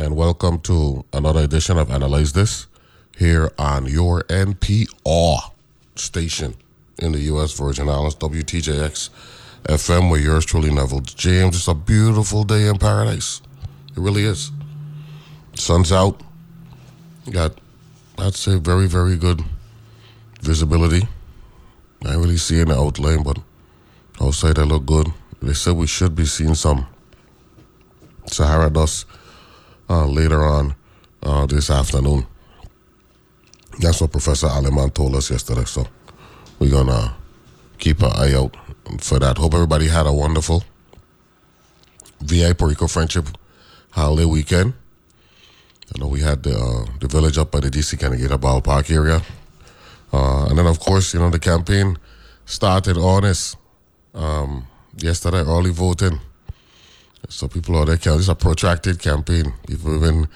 and welcome to another edition of Analyze This here on your NPR station in the U.S. Virgin Islands, WTJX-FM, where yours truly, Neville James. It's a beautiful day in paradise. It really is. Sun's out. You got, I'd say, very, very good visibility. I ain't really seeing the out lane, but outside they look good. They said we should be seeing some Sahara dust later on this afternoon. That's what Professor Aleman told us yesterday, so we're going to keep an eye out for that. Hope everybody had a wonderful VI Puerto Rico Friendship holiday weekend. I know we had the village up by the D.C. Canandaigua Ball Park area. And then, of course, you know, the campaign started on us yesterday, early voting. So people are there. It's a protracted campaign. People even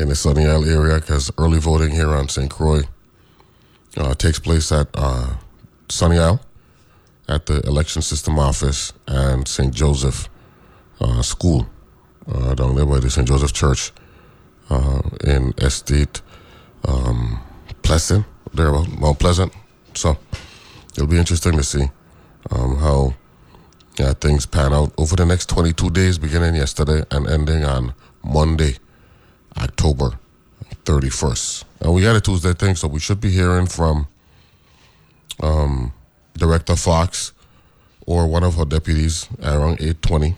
in the Sunny Isle area, because early voting here on St. Croix takes place at Sunny Isle at the election system office and St. Joseph School down there by the St. Joseph Church in Estate Pleasant, there about Mount Pleasant. So it'll be interesting to see how things pan out over the next 22 days, beginning yesterday and ending on Monday, October 31st. And we had a Tuesday thing, so we should be hearing from Director Fox or one of her deputies around 8:20.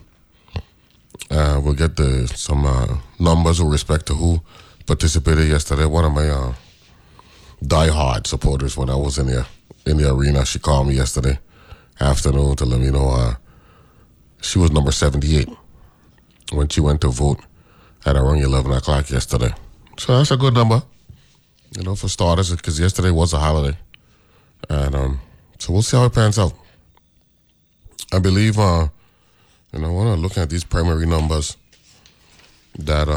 We'll get some numbers with respect to who participated yesterday. One of my diehard supporters when I was in the arena, she called me yesterday afternoon to let me know she was number 78 when she went to vote at around 11 o'clock yesterday. So that's a good number, you know, for starters, because yesterday was a holiday. And so we'll see how it pans out. I believe, you know, when I'm looking at these primary numbers, that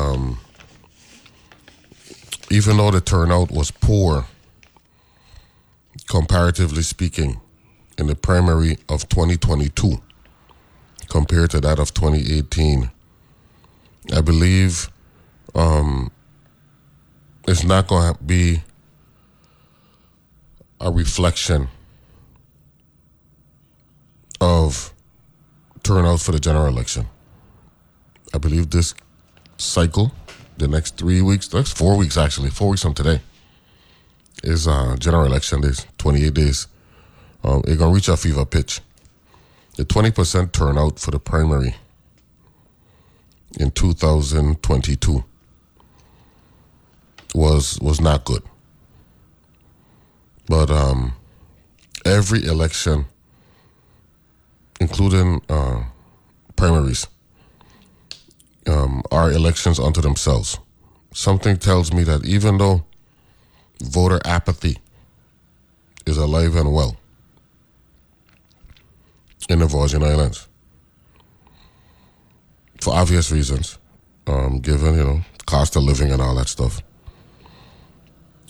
even though the turnout was poor, comparatively speaking, in the primary of 2022, compared to that of 2018, I believe it's not going to be a reflection of turnout for the general election. I believe this cycle, the next 3 weeks, the next 4 weeks actually, 4 weeks from today, is general election days, 28 days. It's going to reach a fever pitch. The 20% turnout for the primary in 2022 was not good. But every election, including primaries, are elections unto themselves. Something tells me that even though voter apathy is alive and well in the Virgin Islands, for obvious reasons, given, you know, cost of living and all that stuff.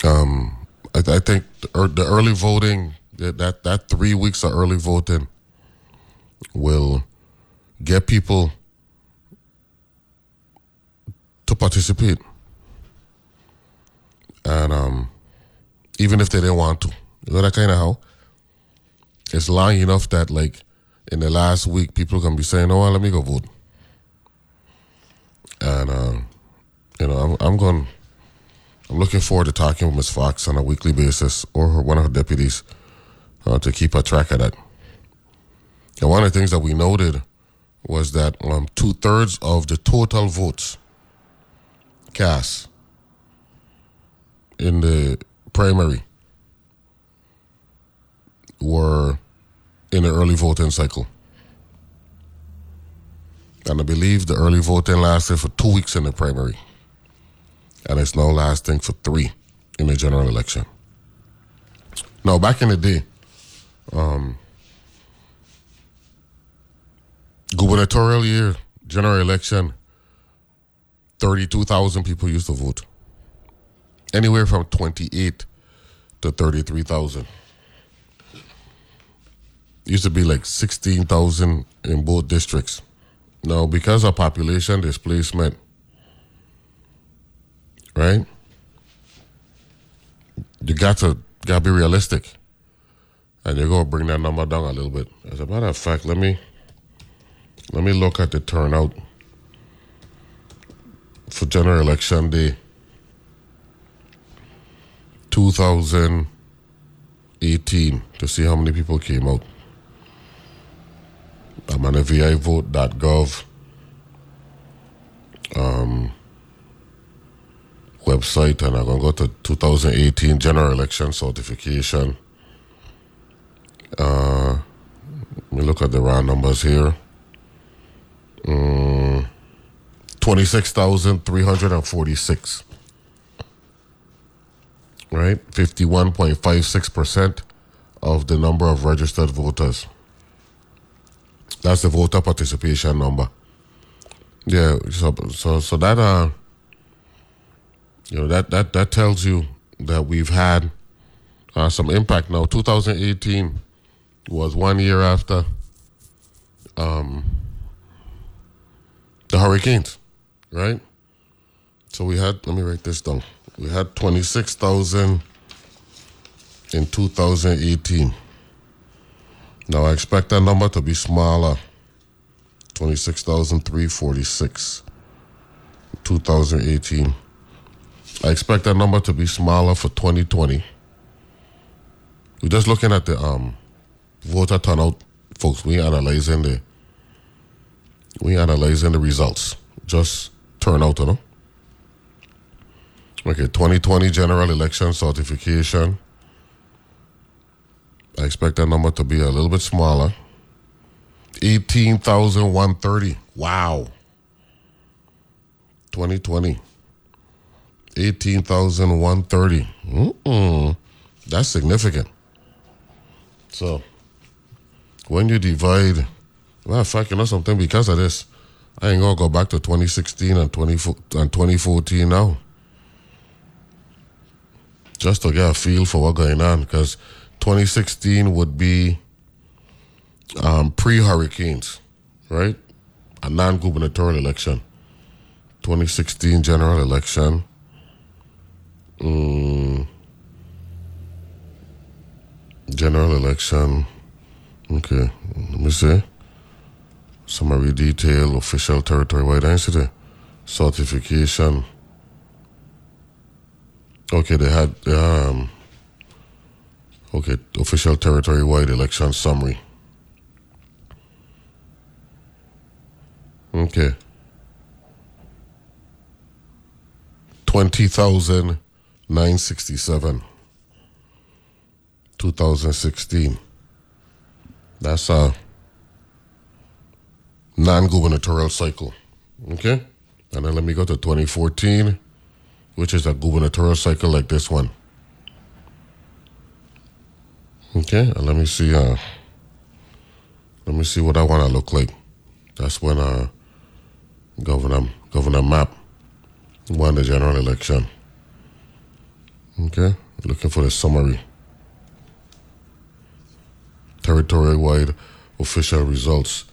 I think the early voting, that 3 weeks of early voting will get people to participate. And even if they didn't want to, you know, that kind of how it's long enough that, like, in the last week, people can be saying, "Oh, well, let me go vote," and you know, I'm looking forward to talking with Ms. Fox on a weekly basis, or one of her deputies, to keep a track of that. And one of the things that we noted was that 2/3 of the total votes cast in the primary were in the early voting cycle. And I believe the early voting lasted for 2 weeks in the primary. and it's no lasting for 3 in the general election. No, back in the day, gubernatorial year, general election, 32,000 people used to vote. Anywhere from 28 to 33,000. Used to be like 16,000 in both districts. Now, because of population displacement, right? You got to be realistic. And you're going to bring that number down a little bit. As a matter of fact, let me look at the turnout for general election day 2018 to see how many people came out. I'm on the vivote.gov website, and I'm going to go to 2018 general election certification. Let me look at the round numbers here. 26,346. Right? 51.56% of the number of registered voters. That's the voter participation number. Yeah, so that that tells you that we've had some impact. Now, 2018 was 1 year after the hurricanes, right? So we had, let me write this down. We had 26,000 in 2018. Now, I expect that number to be smaller, 26,346, 2018. I expect that number to be smaller for 2020. We're just looking at the voter turnout, folks. We analyzing the results. Just turnout, you know? Okay, 2020 general election certification. I expect that number to be a little bit smaller. 18,130. Wow. 2020. 18,130. Mm-mm. That's significant. So, when you divide... Matter of fact, you know something? Because of this, I ain't going to go back to 2016 and 2014 now. Just to get a feel for what's going on, because... 2016 would be pre-hurricanes, right? A non-gubernatorial election. 2016 general election. General election. Okay, let me see. Summary detail, official territory-wide density, certification. Okay, they had... Okay, official territory-wide election summary. Okay. 20,967. 2016. That's a non-gubernatorial cycle. Okay? And then let me go to 2014, which is a gubernatorial cycle like this one. Okay, let me see. Let me see what I want to look like. That's when Governor Mapp won the general election. Okay, looking for the summary. Territory-wide official results: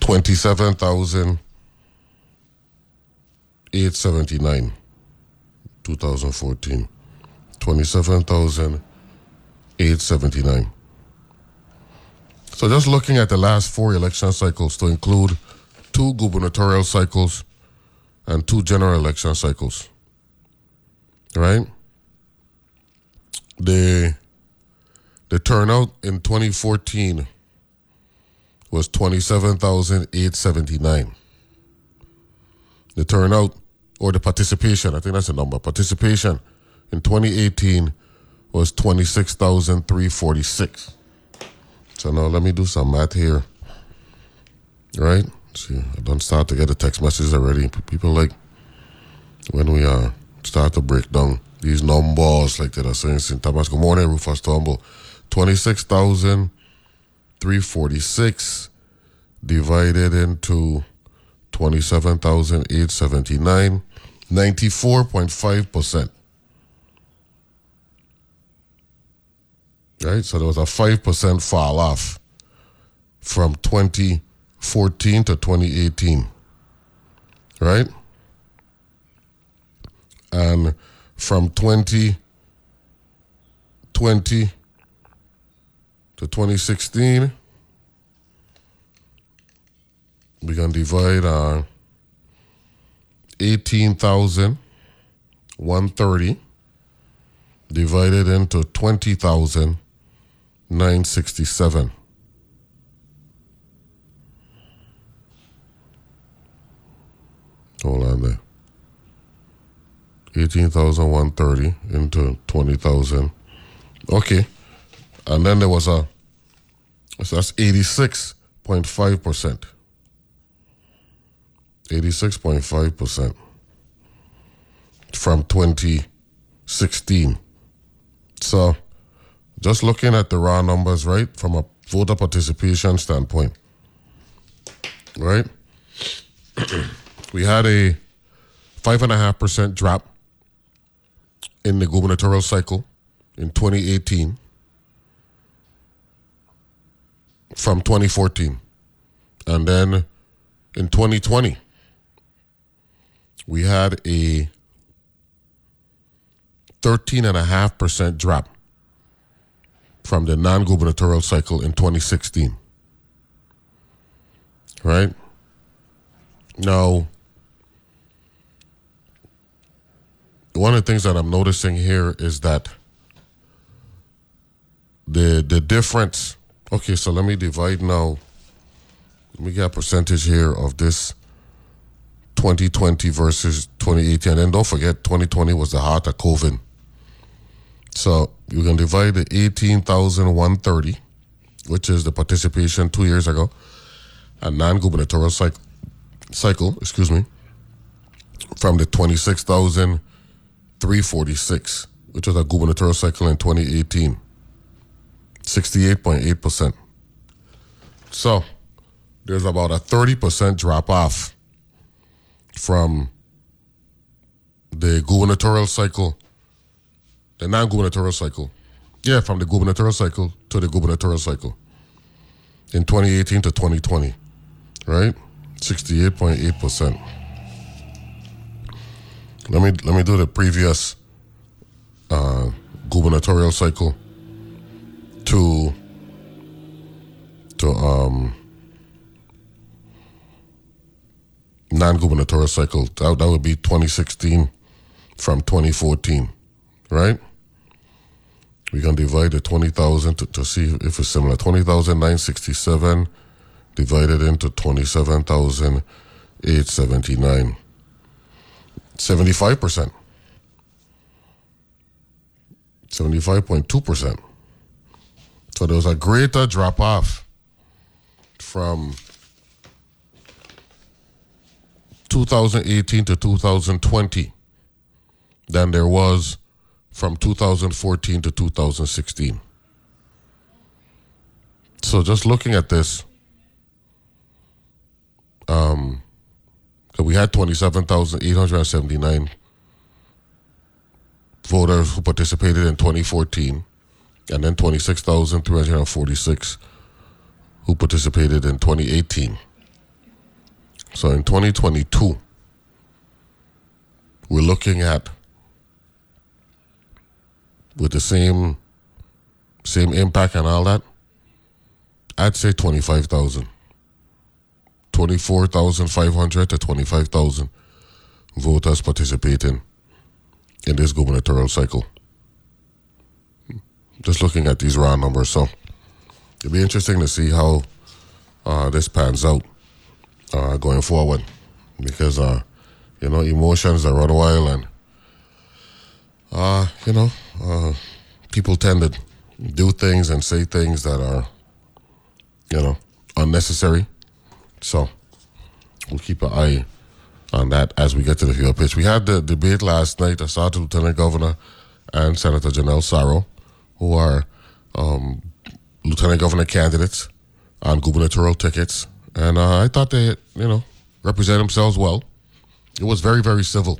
27,879, 2014, 27,879. So just looking at the last 4 election cycles to include 2 gubernatorial cycles and 2 general election cycles, right? The turnout in 2014 was 27,879. The turnout, or the participation, I think that's the number, participation in 2018 was 26,346. So now let me do some math here. Right? See, I don't start to get the text messages already. People like when we start to break down these numbers like that are saying in Tabasco. Good morning, Rufus Tumble. 26,346 divided into 27,879, 94.5%. Right? So there was a 5% fall off from 2014 to 2018. Right? And from 2020 to 2016, we can divide our 18,130 divided into 20,967. Hold on there. 18,130 into 20,000. Okay. And then there was a, so that's 86.5%. 86.5% from 2016. So just looking at the raw numbers, right, from a voter participation standpoint, right, we had a 5.5% drop in the gubernatorial cycle in 2018 from 2014. And then in 2020, we had a 13.5% drop from the non-gubernatorial cycle in 2016. Right? Now, one of the things that I'm noticing here is that the difference. Okay, so let me divide now. Let me get a percentage here of this 2020 versus 2018. And then don't forget, 2020 was the heart of COVID. So you can divide the 18,130, which is the participation 2 years ago, a non-gubernatorial cycle, from the 26,346, which was a gubernatorial cycle in 2018, 68.8%. So there's about a 30% drop off from the gubernatorial cycle, the non-gubernatorial cycle. Yeah, from the gubernatorial cycle to the gubernatorial cycle in 2018 to 2020, right? 68.8%. Let me do the previous gubernatorial cycle to non-gubernatorial cycle. That would be 2016 from 2014, right? We're going to divide the 20,000 to see if it's similar. 20,967 divided into 27,879. 75%. 75.2%. So there was a greater drop off from 2018 to 2020 than there was from 2014 to 2016. So just looking at this, we had 27,879 voters who participated in 2014, and then 26,346 who participated in 2018. So in 2022, we're looking at, with the same impact and all that, I'd say 25,000. 24,500 to 25,000 voters participating in this gubernatorial cycle. Just looking at these round numbers. So it'll be interesting to see how this pans out going forward, because, emotions are run wild, and, people tend to do things and say things that are, unnecessary. So we'll keep an eye on that as we get to the field pitch. We had the debate last night. I saw Lieutenant Governor and Senator Janelle Sarauw, who are Lieutenant Governor candidates on gubernatorial tickets. And I thought they, represent themselves well. It was very, very civil,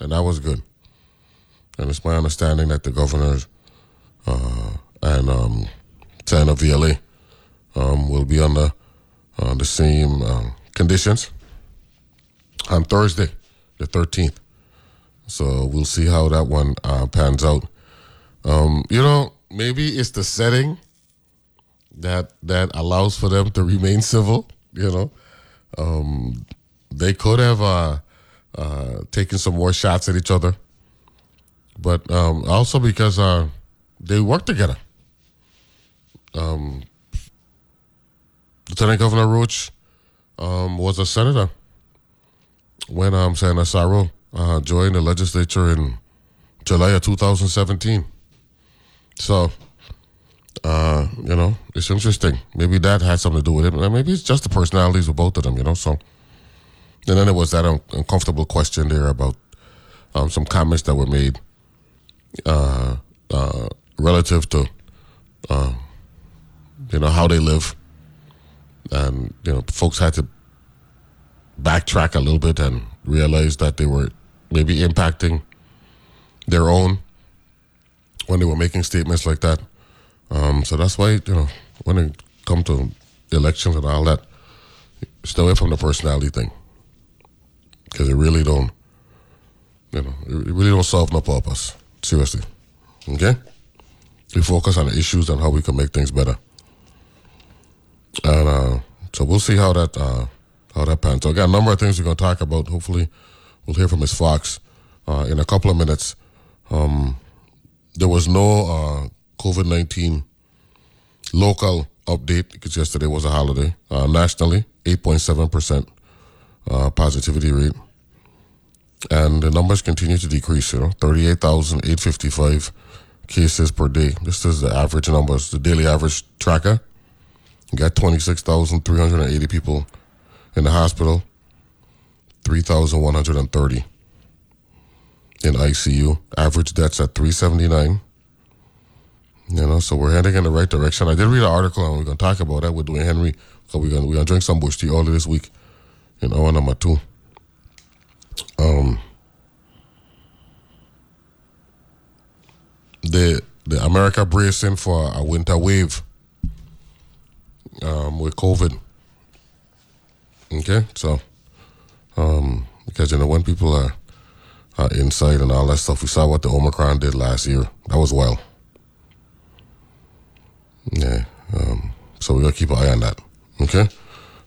and that was good. And it's my understanding that the governors and Senator VLA will be under the same conditions on Thursday, the 13th. So we'll see how that one pans out. Maybe it's the setting that allows for them to remain civil, They could have taken some more shots at each other. But also because they work together. Lieutenant Governor Roach was a senator when Santa Saro joined the legislature in July of 2017. So, it's interesting. Maybe that had something to do with it. Maybe it's just the personalities of both of them, so. And then there was that uncomfortable question there about some comments that were made relative to, how they live. And, folks had to backtrack a little bit and realize that they were maybe impacting their own when they were making statements like that. So that's why, when it comes to elections and all that, stay away from the personality thing. Because it really don't, it really don't solve no purpose. Seriously. Okay? We focus on the issues and how we can make things better. And so we'll see how that pans. So I got a number of things we're going to talk about. Hopefully we'll hear from Ms. Fox in a couple of minutes. There was no COVID-19 local update because yesterday was a holiday. Nationally, 8.7% positivity rate. And the numbers continue to decrease, 38,855 cases per day. This is the average numbers, the daily average tracker. You got 26,380 people in the hospital, 3,130 in ICU. Average deaths at 379. So we're heading in the right direction. I did read an article, and we're going to talk about that with Dwayne Henry. So we're going to drink some bush tea all of this week in hour number two. The America bracing for a winter wave with COVID. Okay, so because when people are inside and all that stuff, we saw what the Omicron did last year. That was wild. Yeah. So we gotta keep an eye on that. Okay.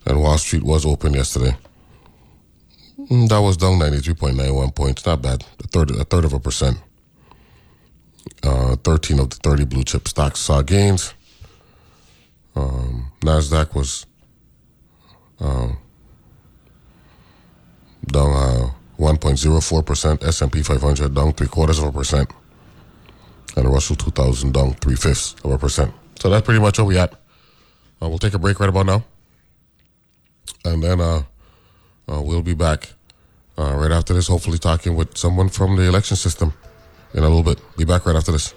And Wall Street was open yesterday. That was down 93.91 points. Not bad. A third of a percent. 13 of the 30 blue chip stocks saw gains. NASDAQ was down 1.04%. S&P 500 down 0.75%. And the Russell 2000 down 0.75%. So that's pretty much what we at. We'll take a break right about now. And then we'll be back right after this, hopefully talking with someone from the election system in a little bit. Be back right after this.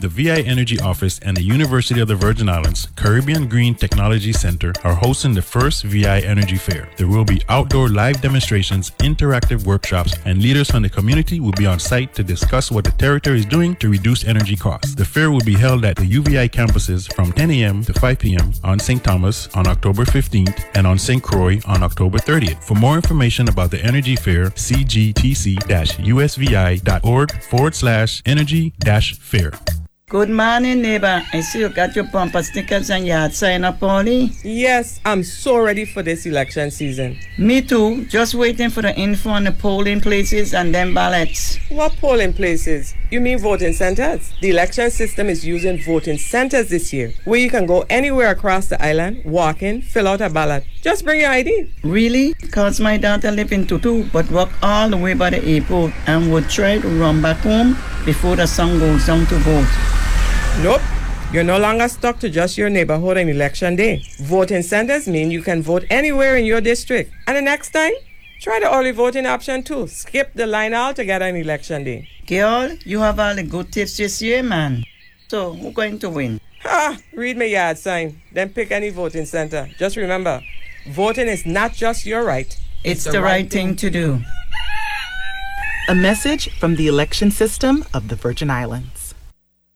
The VI Energy Office and the University of the Virgin Islands Caribbean Green Technology Center are hosting the first VI Energy Fair. There will be outdoor live demonstrations, interactive workshops, and leaders from the community will be on site to discuss what the territory is doing to reduce energy costs. The fair will be held at the UVI campuses from 10 a.m. to 5 p.m. on St. Thomas on October 15th and on St. Croix on October 30th. For more information about the Energy Fair, cgtc-usvi.org/energy-fair. Good morning, neighbor. I see you got your bumper stickers and yard sign up early. Yes, I'm so ready for this election season. Me too. Just waiting for the info on the polling places and then ballots. What polling places? You mean voting centers? The election system is using voting centers this year, where you can go anywhere across the island, walk in, fill out a ballot. Just bring your ID. Really? Because my daughter lives in Tutu, but walk all the way by the airport and would try to run back home before the sun goes down to vote. Nope. You're no longer stuck to just your neighborhood on election day. Voting centers mean you can vote anywhere in your district. And the next time, try the early voting option too. Skip the line altogether on election day. Girl, you have all the good tips this year, man. So, who's going to win? Ha! Read my yard sign, then pick any voting center. Just remember, voting is not just your right. It's the right thing to do. A message from the election system of the Virgin Islands.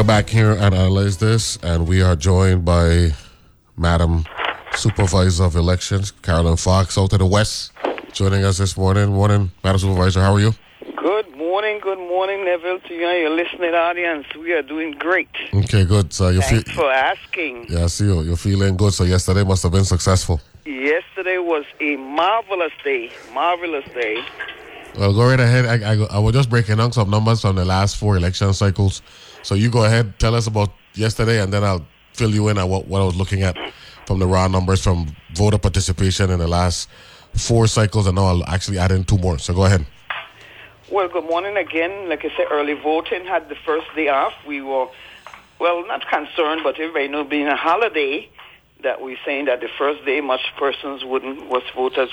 Back here and analyze this, and we are joined by Madam Supervisor of Elections, Carolyn Fox, out to the west, joining us this morning. Morning, Madam Supervisor, how are you? Good morning, Neville, to you and your listening audience. We are doing great. Okay, good. So thanks for asking. Yeah, I see you. You're feeling good, so yesterday must have been successful. Yesterday was a marvelous day. Well, go right ahead. I was just breaking down some numbers from the last four election cycles. So you go ahead, tell us about yesterday, and then I'll fill you in on what I was looking at from the raw numbers from voter participation in the last four cycles, and now I'll actually add in two more. So go ahead. Well, good morning again. Like I said, early voting had the first day off. We were, well, not concerned, but everybody knew being a holiday that we're saying that the first day most voters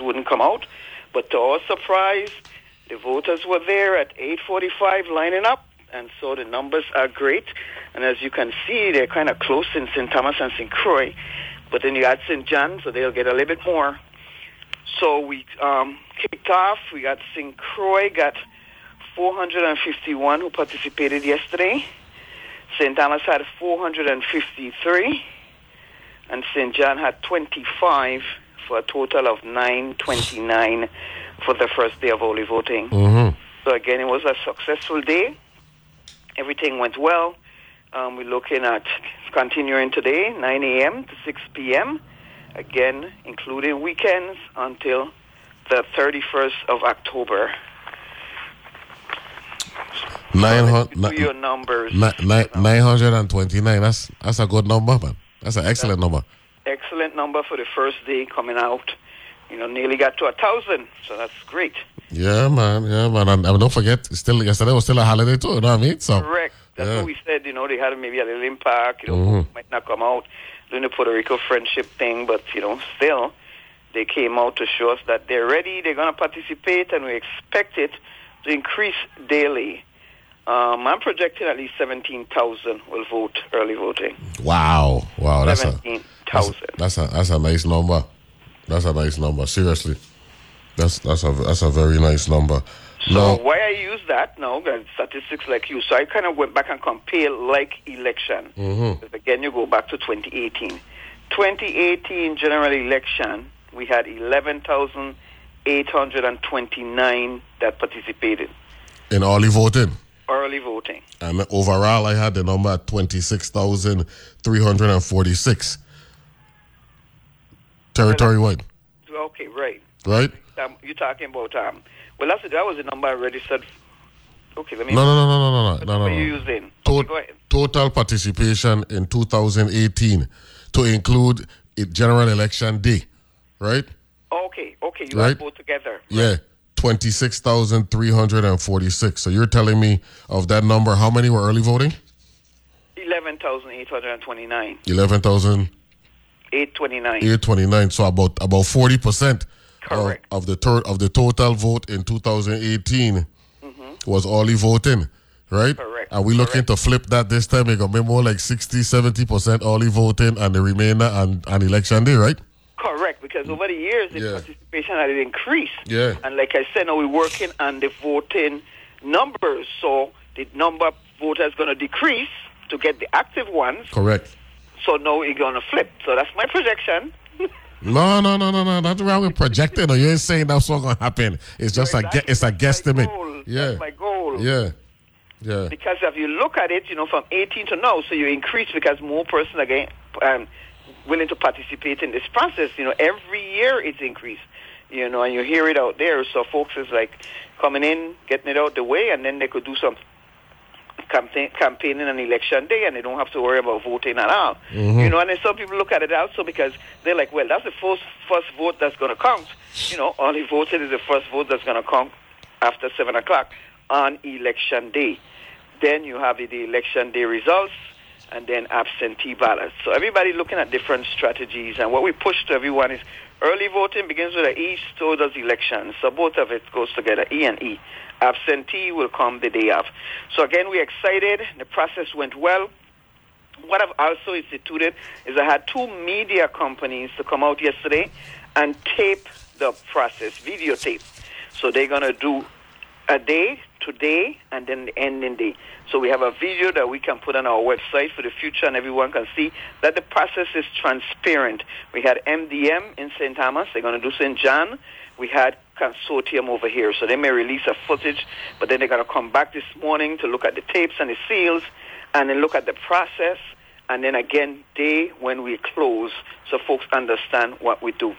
wouldn't come out. But to our surprise, the voters were there at 8:45 lining up. And so the numbers are great. And as you can see, they're kind of close in St. Thomas and St. Croix. But then you add St. John, so they'll get a little bit more. So we kicked off. We got St. Croix, got 451 who participated yesterday. St. Thomas had 453. And St. John had 25 for a total of 929 for the first day of early voting. Mm-hmm. So again, it was a successful day. Everything went well. We're looking at continuing today, 9 a.m. to 6 p.m., again, including weekends, until the 31st of October. Your numbers. 929, that's a good number, man. That's an excellent number. Excellent number for the first day coming out. You know, nearly got to 1,000, so that's great. Yeah, man. And don't forget, yesterday was still a holiday too, you know what I mean? So, correct. That's what we said, you know, they had maybe a little impact, you know, might not come out doing the Puerto Rico friendship thing, but, you know, still, they came out to show us that they're ready, they're going to participate, and we expect it to increase daily. I'm projecting at least 17,000 will vote early voting. Wow, that's 17,000. That's a nice number. That's a nice number, seriously. That's a very nice number. So why I use that now, statistics like you, so I kind of went back and compared like election. Mm-hmm. Again, you go back to 2018. 2018 general election, we had 11,829 that participated. In early voting? Early voting. And overall, I had the number at 26,346. Territory-wide. Okay, right. You're talking about Well, that's it. That was the number I already said. Okay, let me... No. What are you using? Total participation in 2018 to include general election day, right? Okay. You have both together. Yeah, 26,346. So you're telling me of that number, how many were early voting? 11,829. 829. So about 40%. Correct. Of the total vote in 2018 was early voting, right? Correct. Are we looking to flip that this time? It's going to be more like 60-70% early voting and the remainder on election day, right? Correct, because over the years, the participation had increased. Yeah. And like I said, now we're working on the voting numbers. So the number of voters going to decrease to get the active ones. Correct. So now it's going to flip. So that's my projection. No. That's why we're projecting. You ain't saying that's what's going to happen. It's just a guesstimate. Yeah. That's my goal. Yeah. Because if you look at it, from 18 to now, so you increase because more persons are willing to participate in this process. Every year it's increased. And you hear it out there. So folks is coming in, getting it out the way, and then they could do some campaigning on election day, and they don't have to worry about voting at all. Mm-hmm. And then some people look at it also because they're like, well, that's the first vote that's going to count. Only voting is the first vote that's going to count after 7 o'clock on election day. Then you have the election day results and then absentee ballots. So everybody looking at different strategies, and what we push to everyone is early voting begins with an E, so does elections. So both of it goes together, E and E. Absentee will come the day of. So again, we're excited. The process went well. What I've also instituted is I had two media companies to come out yesterday and tape the process, videotape. So they're going to do a day, today, and then the ending day. So we have a video that we can put on our website for the future, and everyone can see that the process is transparent. We had MDM in St. Thomas. They're going to do St. John. We had Consortium over here. So they may release a footage, but then they're going to come back this morning to look at the tapes and the seals, and then look at the process, and then again, day when we close, so folks understand what we do.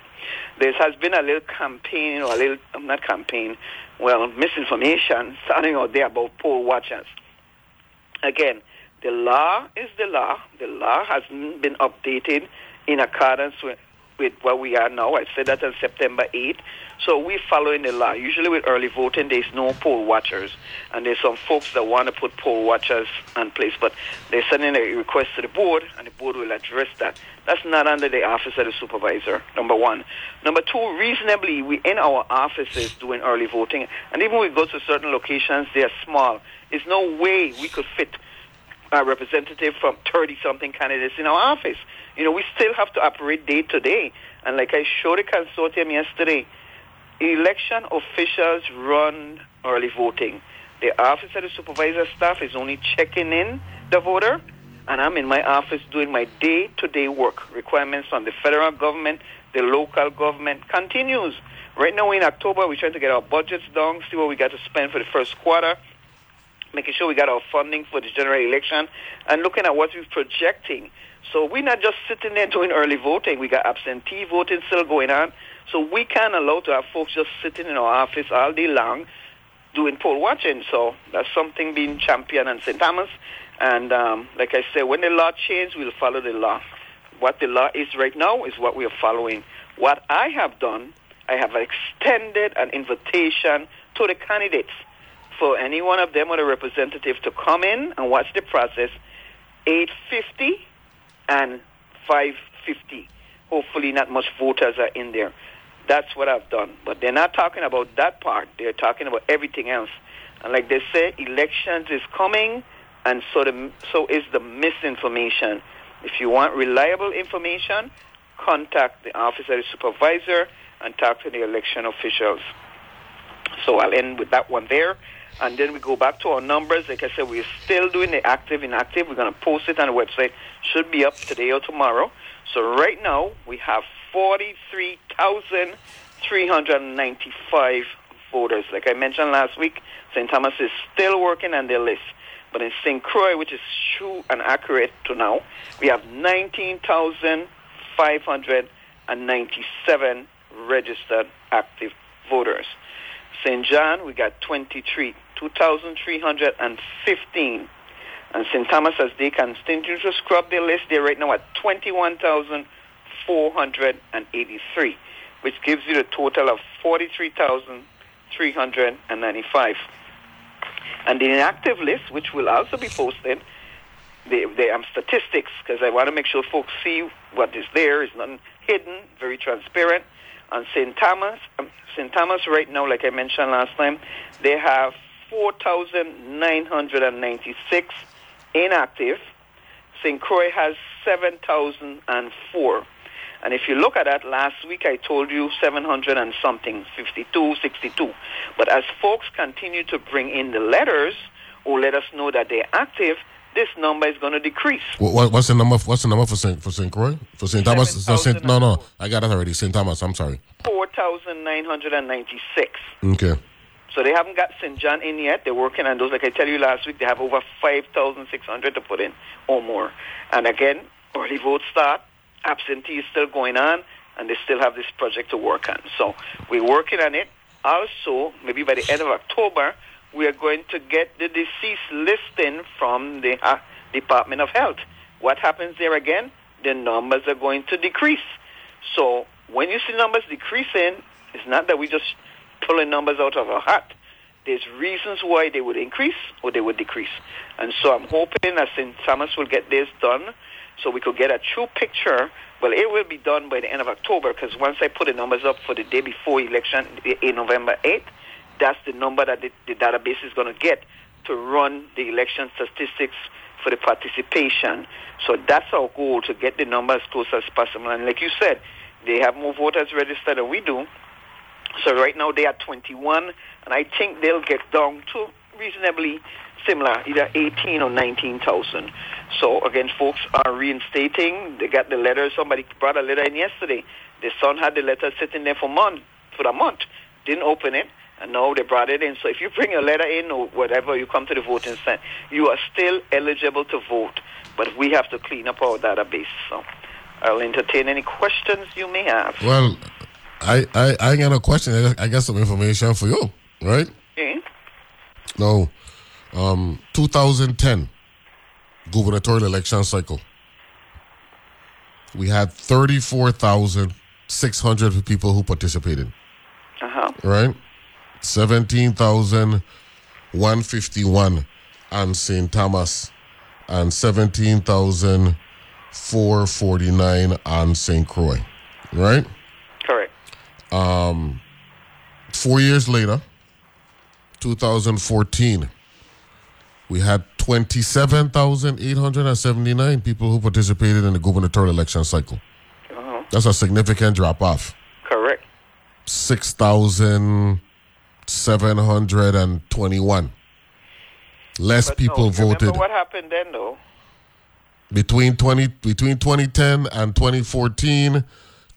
There has been a little campaign, misinformation starting out there about poll watchers. Again, the law is the law. The law hasn't been updated in accordance with where we are now. I said that on September 8th. So we're following the law. Usually with early voting, there's no poll watchers. And there's some folks that want to put poll watchers in place. But they're sending a request to the board, and the board will address that. That's not under the office of the supervisor, number one. Number two, reasonably, we're in our offices doing early voting. And even when we go to certain locations, they're small. There's no way we could fit a representative from 30-something candidates in our office. We still have to operate day-to-day. And like I showed the consortium yesterday, election officials run early voting. The office of the supervisor staff is only checking in the voter, and I'm in my office doing my day-to-day work. Requirements from the federal government, the local government continues. Right now in October, we're trying to get our budgets done, see what we got to spend for the first quarter, making sure we got our funding for the general election, and looking at what we're projecting. So we're not just sitting there doing early voting. We got absentee voting still going on. So we can't allow to have folks just sitting in our office all day long doing poll watching. So that's something being championed in St. Thomas. And like I said, when the law changes, we'll follow the law. What the law is right now is what we are following. What I have done, I have extended an invitation to the candidates for any one of them or the representative to come in and watch the process 8:50 and 5:50. Hopefully not much voters are in there. That's what I've done. But they're not talking about that part. They're talking about everything else. And like they say, elections is coming, and so is the misinformation. If you want reliable information, contact the office of the supervisor and talk to the election officials. So I'll end with that one there. And then we go back to our numbers. Like I said, we're still doing the active, inactive. We're going to post it on the website. Should be up today or tomorrow. So right now, we have 43,395 voters. Like I mentioned last week, St. Thomas is still working on their list. But in St. Croix, which is true and accurate to now, we have 19,597 registered active voters. St. John, we got 2,315. And St. Thomas, as they continue to scrub their list, they're right now at 21,483, which gives you the total of 43,395. And the inactive list, which will also be posted, the statistics, because I want to make sure folks see what is there. It's not hidden, very transparent. And St. Thomas right now, like I mentioned last time, they have 4,996 inactive. St. Croix has 7,004. And if you look at that, last week I told you 700 and something, 52, 62. But as folks continue to bring in the letters or let us know that they're active, this number is going to decrease. What's the number? What's the number for St. Croix? For St. Thomas? No, I got it already. St. Thomas, I'm sorry. 4,996. Okay. So they haven't got St. John in yet. They're working on those. Like I tell you last week, they have over 5,600 to put in or more. And again, early votes start. Absentee is still going on, and they still have this project to work on. So we're working on it. Also, maybe by the end of October, we are going to get the deceased listing from the Department of Health. What happens there again? The numbers are going to decrease. So when you see numbers decreasing, it's not that we just pulling numbers out of our hat. There's reasons why they would increase or they would decrease. And so I'm hoping that St. Thomas will get this done so we could get a true picture. Well, it will be done by the end of October, because once I put the numbers up for the day before election, in November 8th, that's the number that the database is going to get to run the election statistics for the participation. So that's our goal, to get the number as close as possible. And like you said, they have more voters registered than we do. So right now they are 21, and I think they'll get down to reasonably similar, either 18 or 19,000. So again, folks are reinstating. They got the letter. Somebody brought a letter in yesterday. The son had the letter sitting there for a month. Didn't open it, and now they brought it in. So if you bring a letter in or whatever, you come to the voting stand, you are still eligible to vote. But we have to clean up our database. So I'll entertain any questions you may have. Well, I ain't got no question. I got some information for you, right? Mm-hmm. No. 2010 gubernatorial election cycle. We had 34,600 people who participated. Uh-huh. Right? 17,151 on St. Thomas and 17,449 on St. Croix. Right? Correct. 4 years later, 2014, we had 27,879 people who participated in the gubernatorial election cycle. Uh-huh. That's a significant drop-off. Correct. 6,721. Less people voted. Remember what happened then, though? Between 2010 and 2014,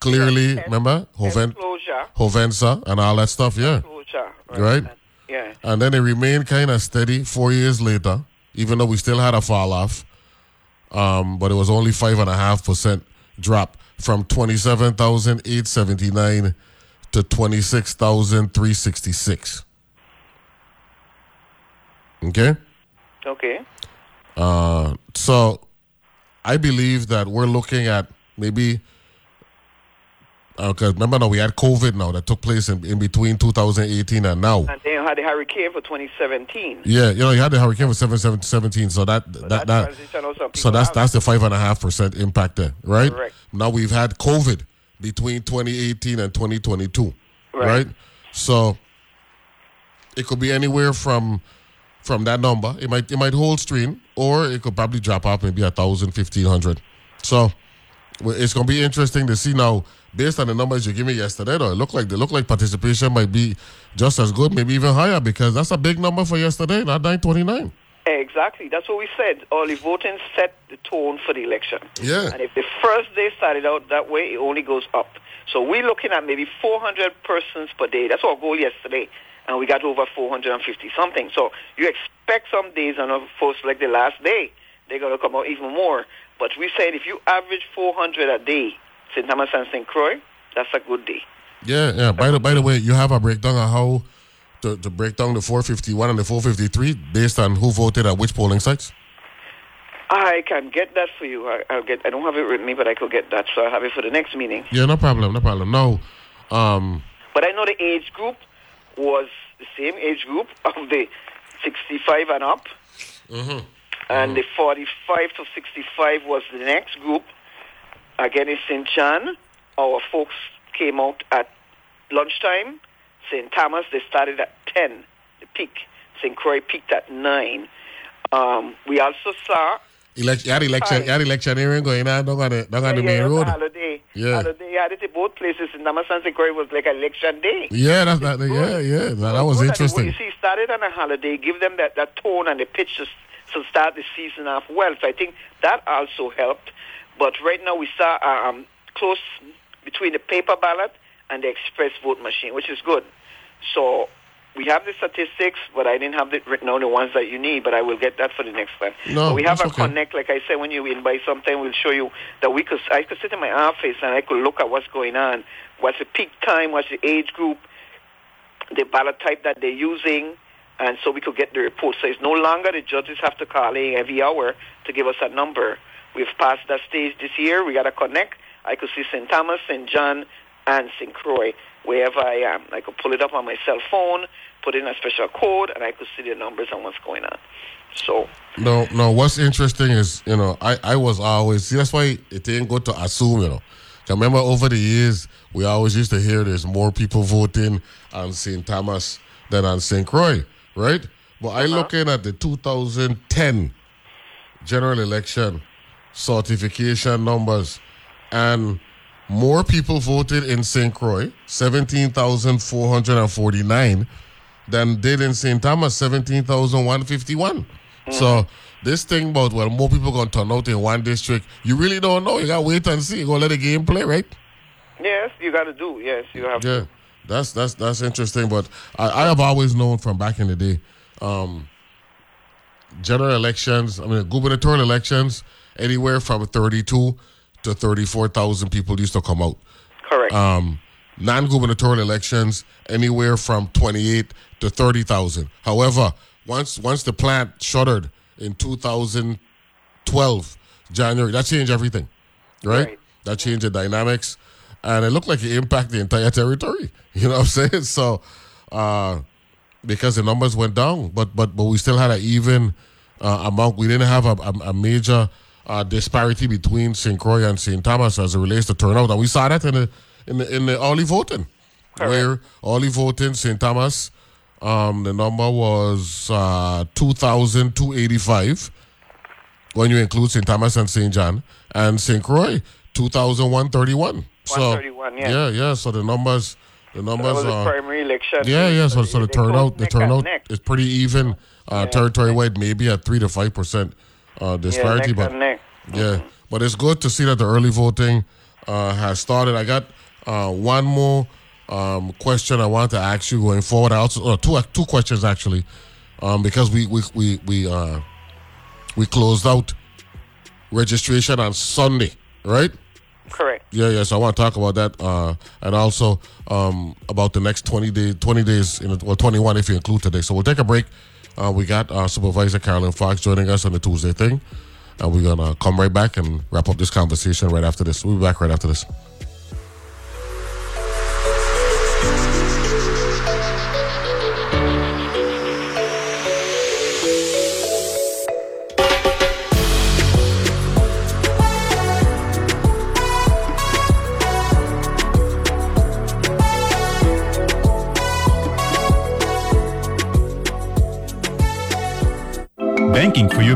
clearly, remember? Hovensa and all that stuff, yeah. Closure, right? Yeah. And then it remained kind of steady 4 years later, even though we still had a fall-off. But it was only 5.5% drop from 27,879 to 26,366. Okay? Okay. So I believe that we're looking at maybe... Okay, remember now we had COVID now that took place in between 2018 and now. And then you had the hurricane for 2017. Yeah, you had the hurricane for 2017, so that's the 5.5% impact there, right? Correct. Now we've had COVID between 2018 and 2022, right? So it could be anywhere from that number. It might hold stream, or it could probably drop off maybe 1,000, 1,500. So it's going to be interesting to see now. Based on the numbers you gave me yesterday, though, it looked like participation might be just as good, maybe even higher, because that's a big number for yesterday, not 929. Exactly. That's what we said. Early voting set the tone for the election. Yeah. And if the first day started out that way, it only goes up. So we're looking at maybe 400 persons per day. That's our goal yesterday. And we got over 450-something. So you expect some days, and of course, like the last day, they're going to come out even more. But we said if you average 400 a day, St. Thomas and St. Croix, that's a good day. Yeah. By the way, you have a breakdown of how to break down the 451 and the 453 based on who voted at which polling sites? I can get that for you. I don't have it with me, but I could get that, so I'll have it for the next meeting. Yeah, no problem. But I know the age group was the same age group of the 65 and up. Mm-hmm. And the 45 to 65 was the next group. Again, in St. John, our folks came out at lunchtime. St. Thomas, they started at 10, the peak. St. Croix peaked at 9. We also saw... electioneering going on. Don't go on the main road. Holiday. Yeah. Holiday. Yeah, at both places in St. Croix was like election day. Yeah, that's that. Yeah. That was interesting. You see, started on a holiday, give them that tone and the pitch to start the season off well. So I think that also helped. But right now we saw close between the paper ballot and the express vote machine, which is good. So we have the statistics, but I didn't have it written down, the ones that you need, but I will get that for the next time. No, so we have a connect, like I said, when you invite something, we'll show you that I could sit in my office and I could look at what's going on, what's the peak time, what's the age group, the ballot type that they're using, and so we could get the report. So it's no longer the judges have to call in every hour to give us a number. We've passed that stage this year. We got to connect. I could see St. Thomas, St. John, and St. Croix wherever I am. I could pull it up on my cell phone, put in a special code, and I could see the numbers and what's going on. So no. What's interesting is, I was always see. That's why it ain't good to assume. I remember over the years we always used to hear there's more people voting on St. Thomas than on St. Croix, right? But I looking at the 2010 general election certification numbers, and more people voted in St. Croix, 17,449, than did in St. Thomas, 17,151. Mm-hmm. So this thing about, well, more people going to turn out in one district, you really don't know. You got to wait and see. You got to let the game play, right? Yes, you got to do. Yes, you have to. Yeah, that's interesting. But I have always known from back in the day, general elections, gubernatorial elections, anywhere from 32 to 34,000 people used to come out. Correct. Non-gubernatorial elections, anywhere from 28 to 30,000. However, once the plant shuttered in 2012, January, that changed everything, right? That changed the dynamics, and it looked like it impacted the entire territory. You know what I'm saying? So, because the numbers went down, but we still had an even amount. We didn't have a major disparity between St. Croix and St. Thomas as it relates to turnout, and we saw that in the early voting. All right. Where early voting St. Thomas, the number was 2,285 when you include St. Thomas and St. John, and St. Croix 2,131. So yeah. So the numbers so that was the primary election. Yeah. So the turnout is pretty even territory wide, maybe at 3 to 5% disparity. But it's good to see that the early voting has started. I got one more question I want to ask you going forward. I also two questions actually, because we closed out registration on Sunday, right? Correct. Yeah. So I want to talk about that, and also about the next 20 days, 21 if you include today. So we'll take a break. We got our Supervisor Carolyn Fox joining us on the Tuesday thing, and we're gonna come right back and wrap up this conversation right after this. We'll be back right after this. Banking for your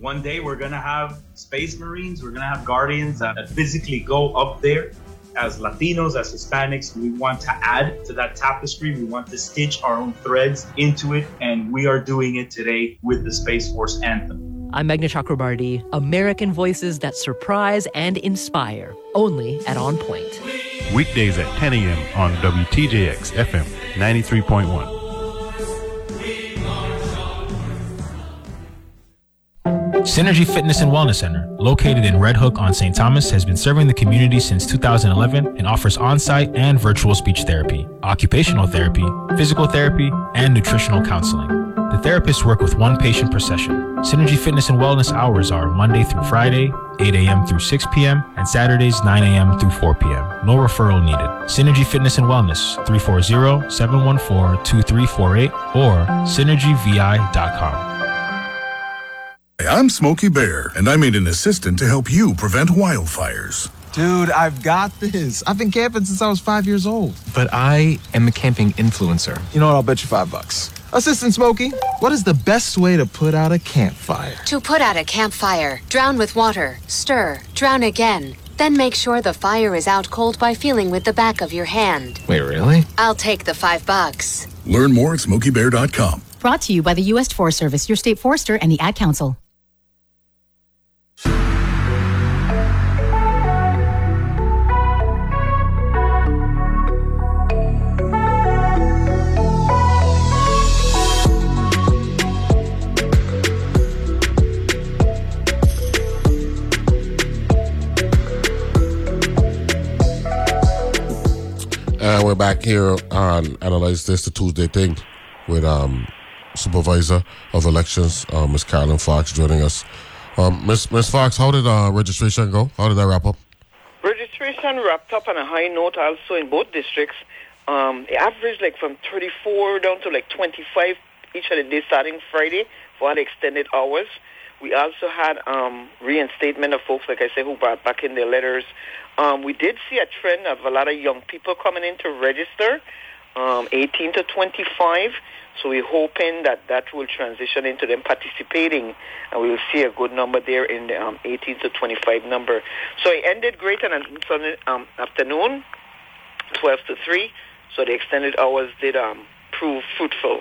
One day we're going to have Space Marines, we're going to have Guardians that physically go up there as Latinos, as Hispanics, we want to add to that tapestry. We want to stitch our own threads into it, and we are doing it today with the Space Force Anthem. I'm Magna Chakrabarty, American voices that surprise and inspire, only at On Point. Weekdays at 10 a.m. on WTJX-FM 93.1. Synergy Fitness and Wellness Center, located in Red Hook on St. Thomas, has been serving the community since 2011 and offers on-site and virtual speech therapy, occupational therapy, physical therapy, and nutritional counseling. The therapists work with one patient per session. Synergy Fitness and Wellness hours are Monday through Friday, 8 a.m. through 6 p.m., and Saturdays, 9 a.m. through 4 p.m. No referral needed. Synergy Fitness and Wellness, 340-714-2348 or synergyvi.com. I'm Smokey Bear, and I made an assistant to help you prevent wildfires. Dude, I've got this. I've been camping since I was 5 years old. But I am a camping influencer. You know what? I'll bet you $5. Assistant Smokey, what is the best way to put out a campfire? To put out a campfire, drown with water, stir, drown again. Then make sure the fire is out cold by feeling with the back of your hand. Wait, really? I'll take the $5. Learn more at SmokeyBear.com. Brought to you by the U.S. Forest Service, your state forester, and the Ad Council. We're back here on Analyze This, the Tuesday thing, with Supervisor of Elections, Ms. Carolyn Fox, joining us. Ms. Fox, how did registration go? How did that wrap up? Registration wrapped up on a high note also in both districts. They averaged like from 34 down to like 25 each of the days starting Friday for the extended hours. We also had reinstatement of folks, like I said, who brought back in their letters. We did see a trend of a lot of young people coming in to register, 18 to 25. So we're hoping that will transition into them participating, and we will see a good number there in the 18 to 25 number. So it ended great on Sunday afternoon, 12 to 3. So the extended hours did prove fruitful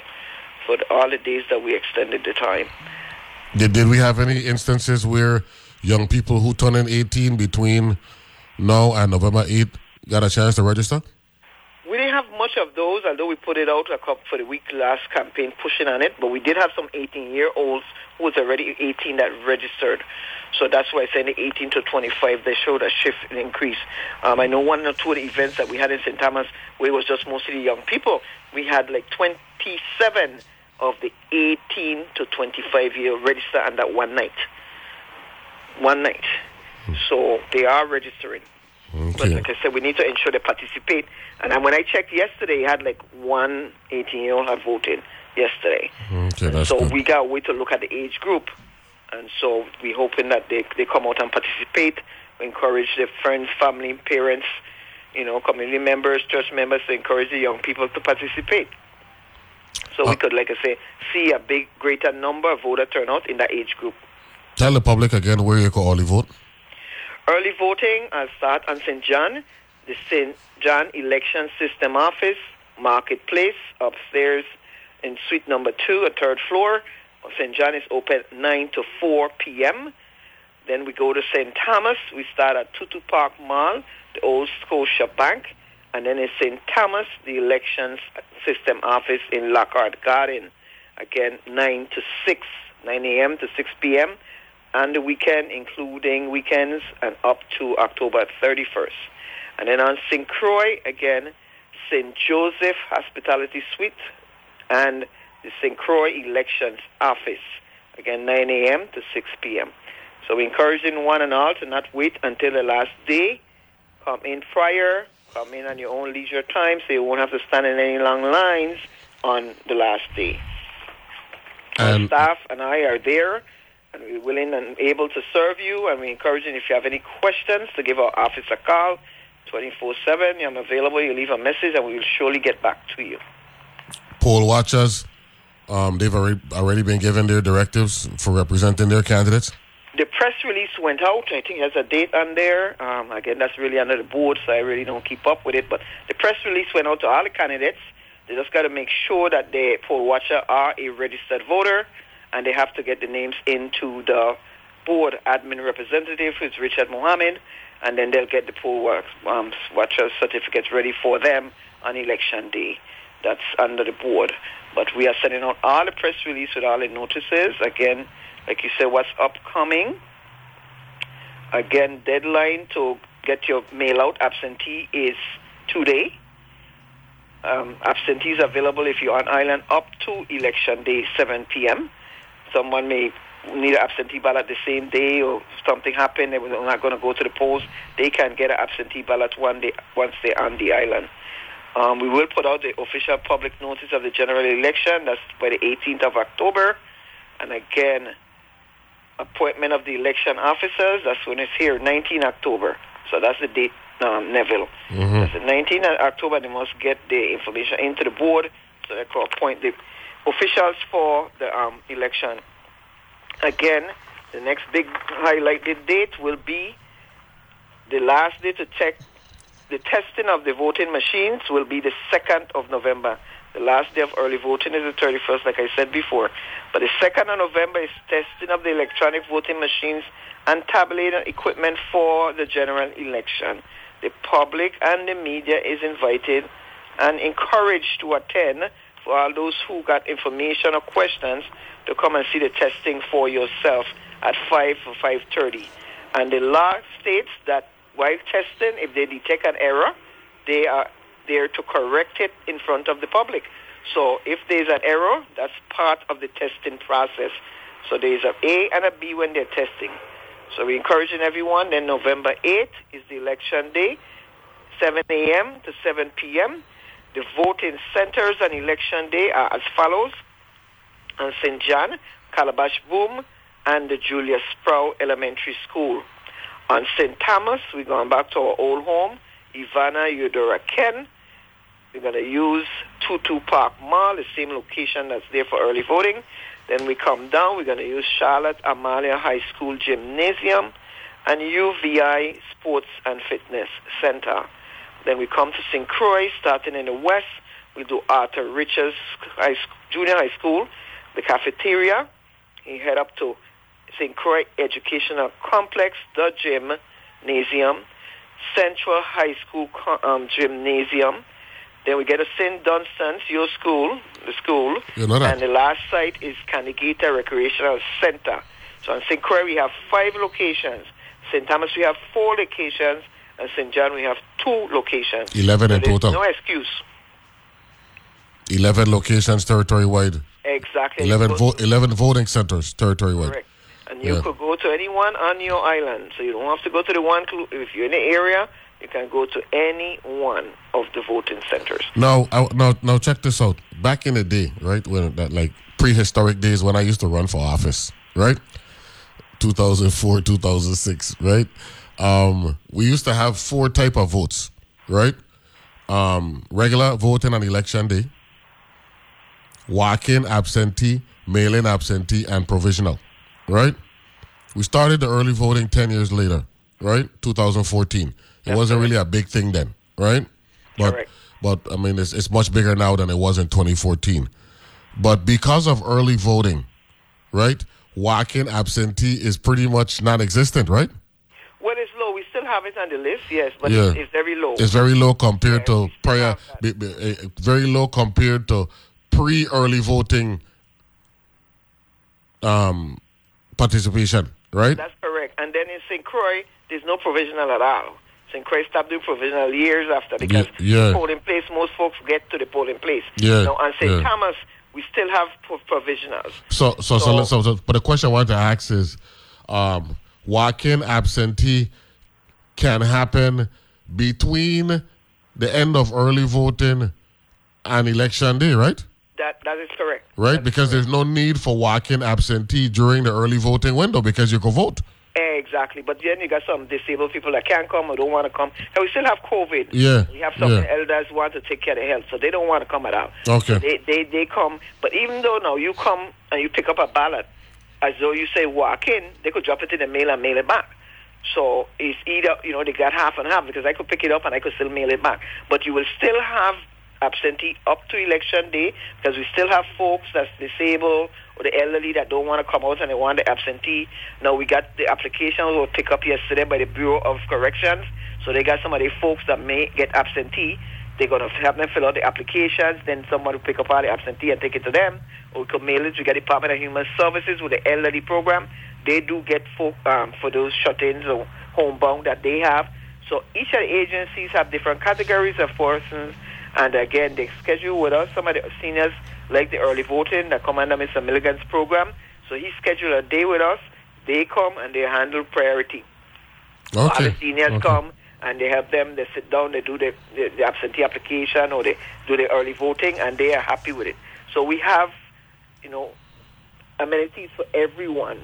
for all the days that we extended the time. Did we have any instances where young people who turn in 18 between now and November 8th got a chance to register? We didn't have much of those, although we put it out a couple for the week last campaign pushing on it, but we did have some 18-year-olds who was already 18 that registered. So that's why I said the 18 to 25, they showed a shift and increase. I know one or two of the events that we had in St. Thomas, where it was just mostly young people, we had like 27 of the 18 to 25-year register on that one night. One night. So they are registering. Okay. But like I said, we need to ensure they participate. And when I checked yesterday, you had like one 18-year-old had voted yesterday. Okay, that's so good. We got a way to look at the age group. And so we're hoping that they come out and participate. We encourage their friends, family, parents, community members, church members to encourage the young people to participate. So we could, like I say, see a big, greater number of voter turnout in that age group. Tell the public again where you could early vote. Early voting will start on St. John, the St. John Election System Office, Marketplace, upstairs in suite number 2, a third floor. St. John is open 9 to 4 p.m. Then we go to St. Thomas. We start at Tutu Park Mall, the Old Scotia Bank. And then in St. Thomas, the Election System Office in Lockhart Garden. Again, 9 to 6, 9 a.m. to 6 p.m. and the weekend, including weekends, and up to October 31st. And then on St. Croix, again, St. Joseph Hospitality Suite and the St. Croix Elections Office, again, 9 a.m. to 6 p.m. So we're encouraging one and all to not wait until the last day. Come in prior, come in on your own leisure time, so you won't have to stand in any long lines on the last day. Our staff and I are there, and we're willing and able to serve you, and we're encouraging if you have any questions to give our office a call, 24/7. I'm available. You leave a message, and we will surely get back to you. Poll watchers, they've already been given their directives for representing their candidates? The press release went out. I think it has a date on there. Again, that's really under the board, so I really don't keep up with it. But the press release went out to all the candidates. They just got to make sure that the poll watcher are a registered voter, and they have to get the names into the board admin representative, who's Richard Mohammed, and then they'll get the poll watcher certificates ready for them on election day. That's under the board. But we are sending out all the press release with all the notices. Again, like you said, what's upcoming. Again, deadline to get your mail out absentee is today. Absentees available if you're on island up to election day, 7 p.m. Someone may need an absentee ballot the same day, or something happened, they were not going to go to the polls. They can get an absentee ballot one day once they're on the island. We will put out the official public notice of the general election. That's by the 18th of October. And again, appointment of the election officers, that's when it's here, 19 October. So that's the date, Neville. Mm-hmm. That's the 19th October. They must get the information into the board so they can appoint the officials for the election. Again, the next big highlighted date will be the last day to check. The testing of the voting machines will be the 2nd of November. The last day of early voting is the 31st, like I said before. But the 2nd of November is testing of the electronic voting machines and tabulating equipment for the general election. The public and the media is invited and encouraged to attend. For all those who got information or questions, to come and see the testing for yourself at 5 or 5:30. And the law states that while testing, if they detect an error, they are there to correct it in front of the public. So if there's an error, that's part of the testing process. So there's an A and a B when they're testing. So we're encouraging everyone. Then November 8th is the election day, 7 a.m. to 7 p.m. The voting centers on election day are as follows: on St. John, Calabash Boom, and the Julia Sproul Elementary School. On St. Thomas, we're going back to our old home, Ivana Eudora Ken. We're going to use Tutu Park Mall, the same location that's there for early voting. Then we come down, we're going to use Charlotte Amalia High School Gymnasium and UVI Sports and Fitness Center. Then we come to St. Croix, starting in the west. We do Arthur Richards Junior High School, the cafeteria. We head up to St. Croix Educational Complex, the gymnasium, Central High School Gymnasium. Then we get to St. Dunstan's, your school, the school. You know that. And the last site is Canigeta Recreational Center. So in St. Croix, we have 5 locations. St. Thomas, we have 4 locations. And St. John, we have 2 locations. 11 in total. No excuse. 11 locations territory-wide. Exactly. 11 voting centers territory-wide. Correct. And you could go to anyone on your island. So you don't have to go to the one. If you're in the area, you can go to any one of the voting centers. Now, check this out. Back in the day, right, when that, like, prehistoric days when I used to run for office, right, 2004, 2006, right, we used to have 4 type of votes, right? Regular voting on election day, walk-in absentee, mail-in absentee, and provisional, right? We started the early voting 10 years later, right? 2014. It wasn't really a big thing then, right? But I mean, it's much bigger now than it was in 2014. But because of early voting, right, walk-in absentee is pretty much non-existent, right? Well, it's low. We still have it on the list, yes, but it's very low. It's very low compared to prior, very low compared to pre-early voting participation, right? That's correct. And then in St. Croix, there's no provisional at all. St. Croix stopped doing provisional years after because polling place, most folks get to the polling place. Yeah. Now, on St. Thomas, we still have provisionals. So, but the question I want to ask is, walk-in absentee can happen between the end of early voting and election day, right? That is correct. Right, that because there's no need for walk-in absentee during the early voting window because you can vote. Exactly, but then you got some disabled people that can't come or don't want to come. And we still have COVID. Yeah, we have some elders who want to take care of health, so they don't want to come at all. Okay, so they come, but even though now you come and you pick up a ballot as though you say walk in, they could drop it in the mail and mail it back. So it's either, you know, they got half and half, because I could pick it up and I could still mail it back. But you will still have absentee up to election day, because we still have folks that's disabled or the elderly that don't want to come out and they want the absentee. Now we got the applications were picked up yesterday by the Bureau of Corrections. So they got some of the folks that may get absentee. They're going to have them fill out the applications. Then someone will pick up all the absentee and take it to them. Or we could mail it. We got the Department of Human Services with the elderly program. They do get folk for those shut-ins or homebound that they have. So each of the agencies have different categories of persons. And again, they schedule with us. Some of the seniors like the early voting that come under Mr. Milligan's program. So he scheduled a day with us. They come and they handle priority. Okay. So other seniors come and they help them. They sit down, they do the absentee application, or they do the early voting, and they are happy with it. So we have, you know, amenities for everyone,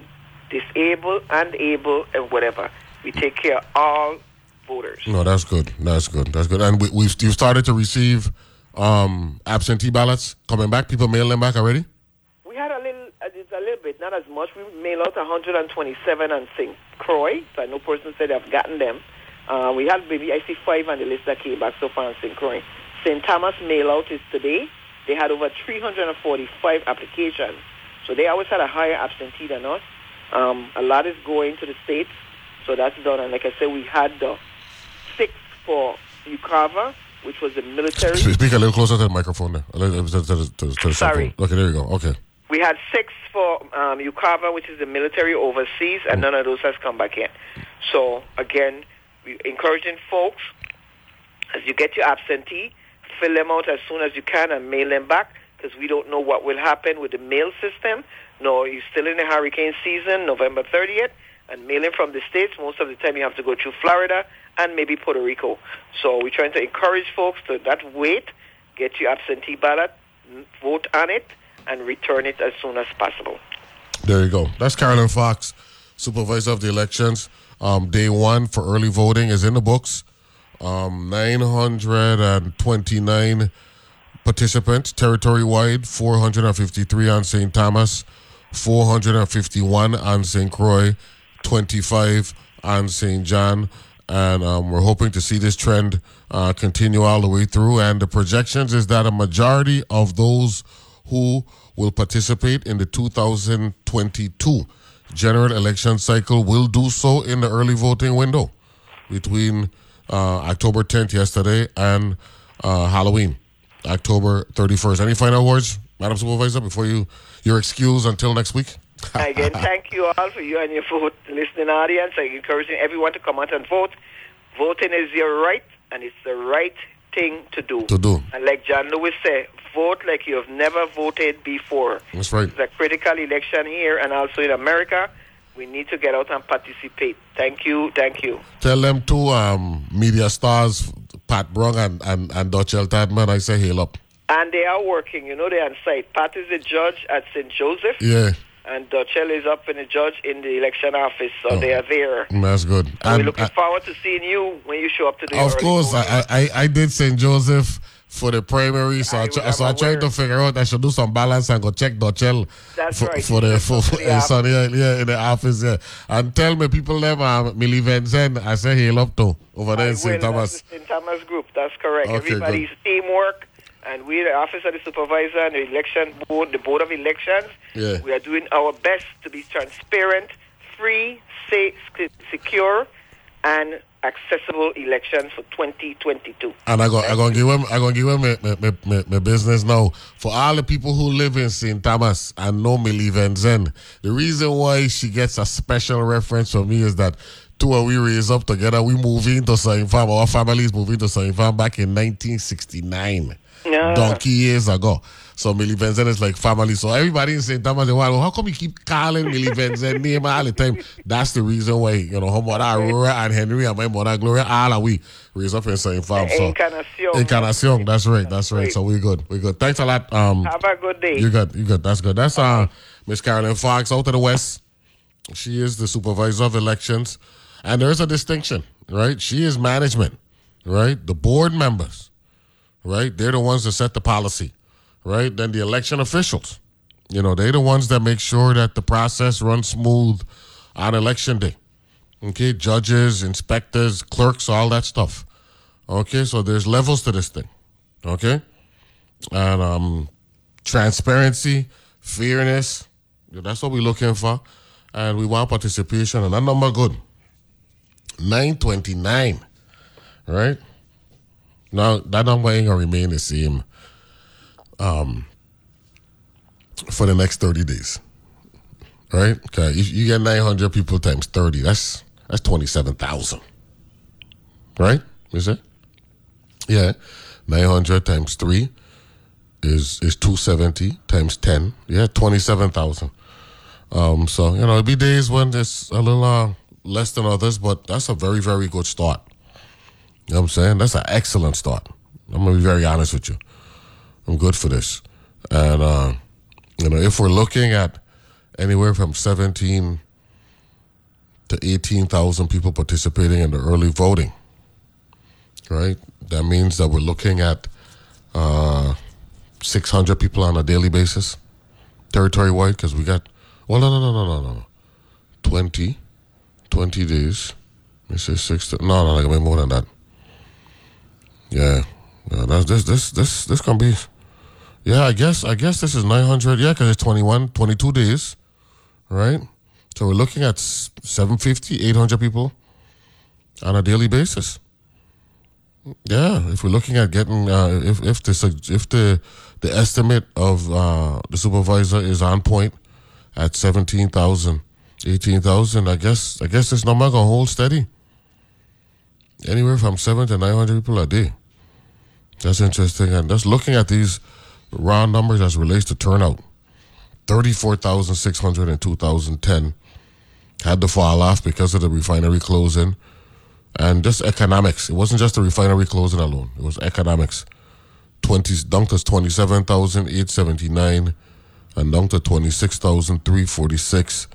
disabled and able and whatever. We take care of all voters. No, that's good. That's good. That's good. And you've started to receive absentee ballots coming back? People mail them back already? We had a little bit, not as much. We mailed out 127 on St. Croix, so no person said they've gotten them. We had maybe, I see 5 on the list that came back so far in St. Croix. St. Thomas mail out is today. They had over 345 applications. So they always had a higher absentee than us. A lot is going to the States. So that's done. And like I said, we had the 6 for UCAVA, which was the military. Speak a little closer to the microphone there. Sorry. Okay, there you go. Okay. We had 6 for UCAVA, which is the military overseas, and none of those has come back yet. So again, encouraging folks, as you get your absentee, fill them out as soon as you can and mail them back, because we don't know what will happen with the mail system. No, you're still in the hurricane season, November 30th, and mailing from the States, most of the time you have to go through Florida and maybe Puerto Rico. So we're trying to encourage folks to not wait, get your absentee ballot, vote on it, and return it as soon as possible. There you go. That's Carolyn Fox, Supervisor of the Elections. Day one for early voting is in the books. 929 participants territory-wide, 453 on St. Thomas, 451 on St. Croix, 25 on St. John. And we're hoping to see this trend continue all the way through. And the projections is that a majority of those who will participate in the 2022 general election cycle will do so in the early voting window between October 10th yesterday and Halloween, October 31st. Any final words, Madam Supervisor, before you're excused until next week? Again, thank you all for you and your vote, listening audience. I'm encouraging everyone to come out and vote. Voting is your right, and it's the right thing to do. And like John Lewis said, vote like you have never voted before. That's right. It's a critical election here, and also in America. We need to get out and participate. Thank you. Thank you. Tell them to media stars, Pat Brung and Dutchelle Tadman, I say hail up. And they are working. You know, they're on site. Pat is the judge at St. Joseph. Yeah. And Dutchelle is up in the judge in the election office, so they are there. That's good. And we're looking forward to seeing you when you show up to the Of course. I did St. Joseph for the primary, so I tried to figure out I should do some balance and go check Dutchelle for the Sunday in the office. Yeah. And tell me, people there, Millie Vanzandt, I say hail up to over there in St. Thomas. St. Thomas Group, that's correct. Okay, everybody's teamwork. And we, the Office of the Supervisor and the Election Board, the Board of Elections, we are doing our best to be transparent, free, safe, secure, and accessible elections for 2022. And I'm going to give him my business now. For all the people who live in St. Thomas and know Millie Venzen, the reason why she gets a special reference from me is that two of we raised up together. We moved into Saint Farm. Our families moved into Saint Farm back in 1969. No. Donkey years ago. So Millie Vanzandt is like family. So everybody in St. Thomas, they want, how come you keep calling Millie Vanzandt name all the time? That's the reason why, you know, her mother Aurora and Henry and my mother Gloria, all are we raised up in St. Farm. So Encarnacion, that's right. So we're good. Thanks a lot. Have a good day. You good. That's good. That's Miss Carolyn Fox out of the West. She is the Supervisor of Elections, and there is a distinction, right? She is management, right? The board members. Right? They're the ones that set the policy, right? Then the election officials, You know, they're the ones that make sure that the process runs smooth on election day. Okay, judges, inspectors, clerks, all that stuff. Okay, so there's levels to this thing. Okay, and transparency, fairness, that's what we're looking for. And we want participation, and that number good. 929, right? Now, that number ain't going to remain the same for the next 30 days, right? Okay, you get 900 people times 30. That's 27,000, right? You see? Yeah, 900 times 3 is 270 times 10. Yeah, 27,000. So, you know, it'll be days when it's a little less than others, but that's a very, very good start. You know what I'm saying? That's an excellent start. I'm going to be very honest with you. I'm good for this. And, you know, if we're looking at anywhere from 17 to 18,000 people participating in the early voting, right? That means that we're looking at 600 people on a daily basis, territory-wide, because we got... Well, no. 20 days. Let me say 60. No, I can make more than that. Yeah, that's this gonna be. Yeah, I guess this is 900. Yeah, because it's 22 days, right? So we're looking at 750, 800 people on a daily basis. Yeah, if we're looking at getting, if the estimate of the supervisor is on point. At 17,000, 18,000, I guess this number gonna hold steady. Anywhere from 700 to 900 people a day. That's interesting, and that's looking at these round numbers as relates to turnout. 34,600 in 2010 had to fall off because of the refinery closing, and just economics. It wasn't just the refinery closing alone; it was economics. Dunked us 27,879. And down to 26,346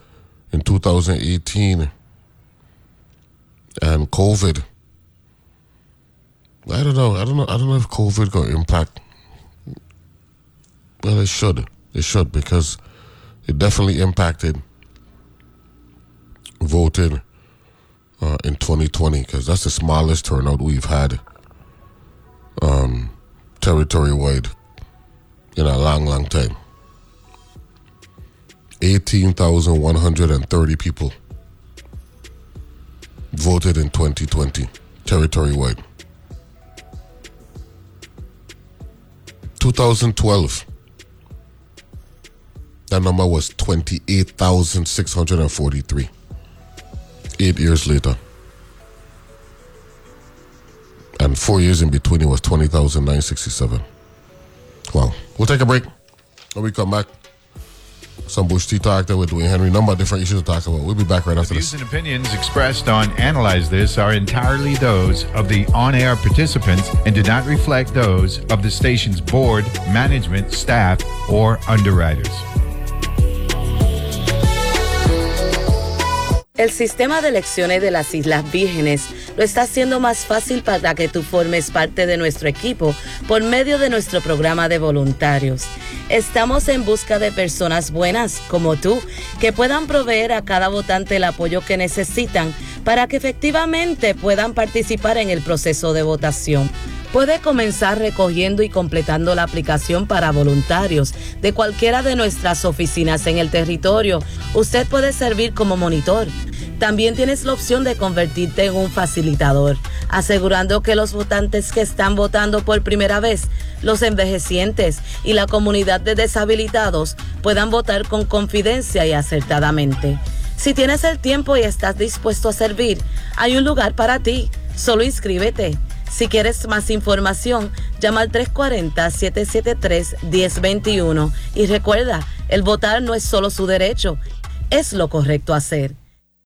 in 2018. And COVID. I don't know if COVID gonna impact. Well, it should. It should, because it definitely impacted voting in 2020, because that's the smallest turnout we've had territory-wide in a long, long time. 18,130 people voted in 2020, territory-wide. 2012, that number was 28,643, 8 years later. And 4 years in between, it was 20,967. Wow. We'll take a break. When we come back, some Bush Tea Talk there with Dwayne Henry. Number of different issues to talk about. We'll be back right after this. The views and opinions expressed on Analyze This are entirely those of the on-air participants and do not reflect those of the station's board, management, staff, or underwriters. El sistema de elecciones de las Islas Vírgenes lo está haciendo más fácil para que tú formes parte de nuestro equipo por medio de nuestro programa de voluntarios. Estamos en busca de personas buenas como tú que puedan proveer a cada votante el apoyo que necesitan para que efectivamente puedan participar en el proceso de votación. Puede comenzar recogiendo y completando la aplicación para voluntarios de cualquiera de nuestras oficinas en el territorio. Usted puede servir como monitor. También tienes la opción de convertirte en un facilitador, asegurando que los votantes que están votando por primera vez, los envejecientes y la comunidad de deshabilitados puedan votar con confidencia y acertadamente. Si tienes el tiempo y estás dispuesto a servir, hay un lugar para ti. Solo inscríbete. Si quieres más información, llama al 340-773-1021. Y recuerda, el votar no es solo su derecho, es lo correcto hacer.